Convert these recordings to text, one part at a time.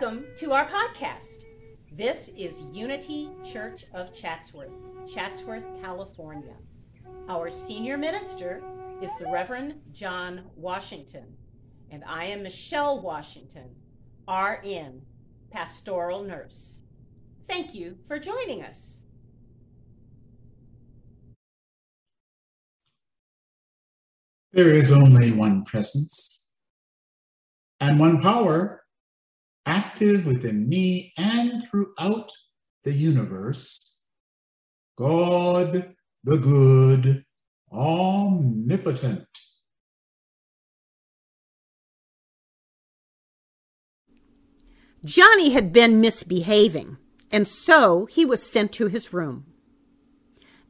Welcome to our podcast. This is Unity Church of Chatsworth, Chatsworth, California. Our senior minister is the Reverend John Washington, and I am Michelle Washington, RN, pastoral nurse. Thank you for joining us. There is only one presence and one power active within me and throughout the universe, God the good, omnipotent. Johnny had been misbehaving, and so he was sent to his room.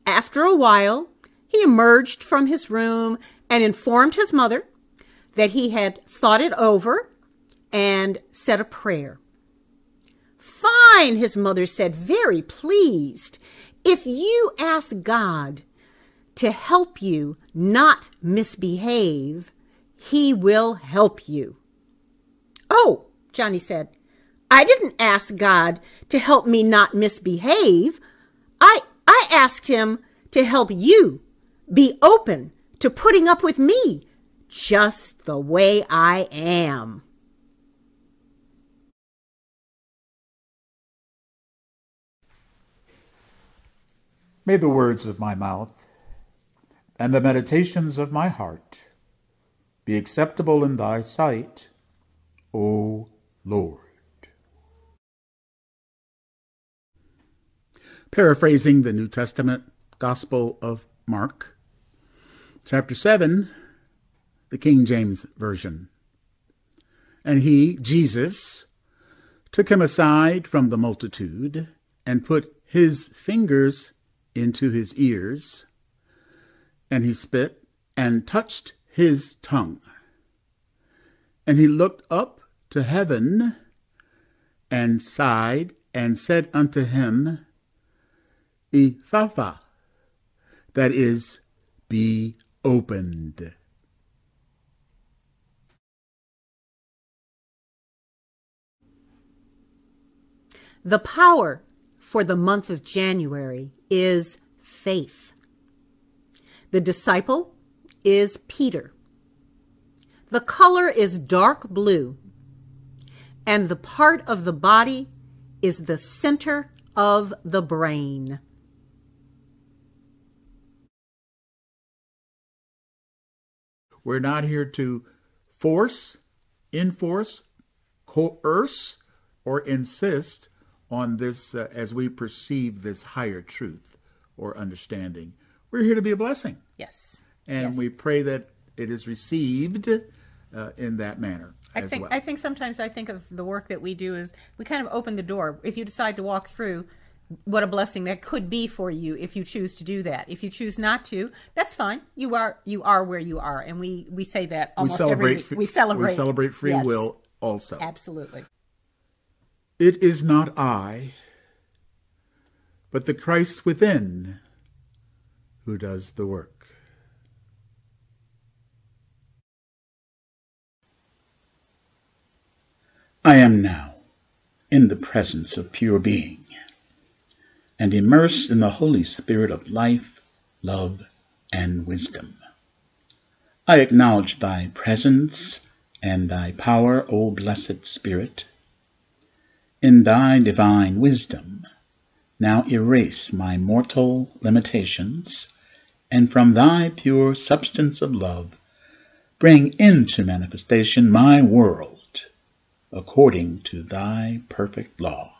After a while, he emerged from his room and informed his mother that he had thought it over and said a prayer. "Fine," his mother said, very pleased. "If you ask God to help you not misbehave, he will help you." "Oh," Johnny said, "I didn't ask God to help me not misbehave. I asked him to help you be open to putting up with me just the way I am." May the words of my mouth and the meditations of my heart be acceptable in thy sight, O Lord. Paraphrasing the New Testament Gospel of Mark, Chapter 7, the King James Version. "And he," Jesus, "took him aside from the multitude and put his fingers into his ears, and he spit and touched his tongue. And he looked up to heaven and sighed and said unto him, Ephphatha, that is, be opened." The power for the month of January is faith. The disciple is Peter. The color is dark blue, and the part of the body is the center of the brain. We're not here to force, enforce, coerce, or insist on this as we perceive this higher truth or understanding. We're here to be a blessing. Yes. And yes, we pray that it is received in that manner. I think sometimes I think of the work that we do is we kind of open the door. If you decide to walk through, what a blessing that could be for you if you choose to do that. If you choose not to, that's fine. You are where you are, and we say that almost every week. We celebrate free will also. Absolutely. It is not I, but the Christ within who does the work. I am now in the presence of pure being and immersed in the Holy Spirit of life, love, and wisdom. I acknowledge thy presence and thy power, O blessed Spirit. In thy divine wisdom, now erase my mortal limitations, and from thy pure substance of love, bring into manifestation my world according to thy perfect law.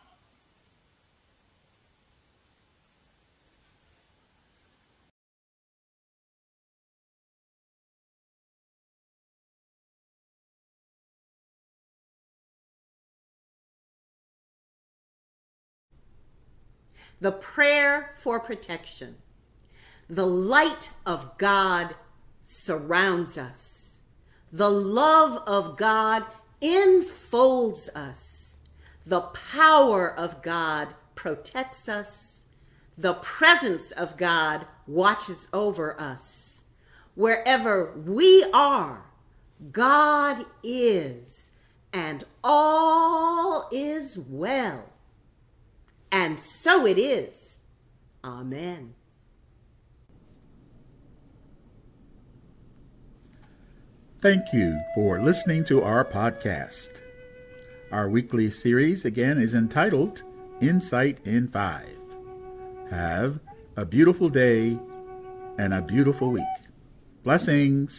The prayer for protection. The light of God surrounds us. The love of God enfolds us. The power of God protects us. The presence of God watches over us. Wherever we are, God is, and all is well. And so it is. Amen. Thank you for listening to our podcast. Our weekly series again is entitled Insight in Five. Have a beautiful day and a beautiful week. Blessings.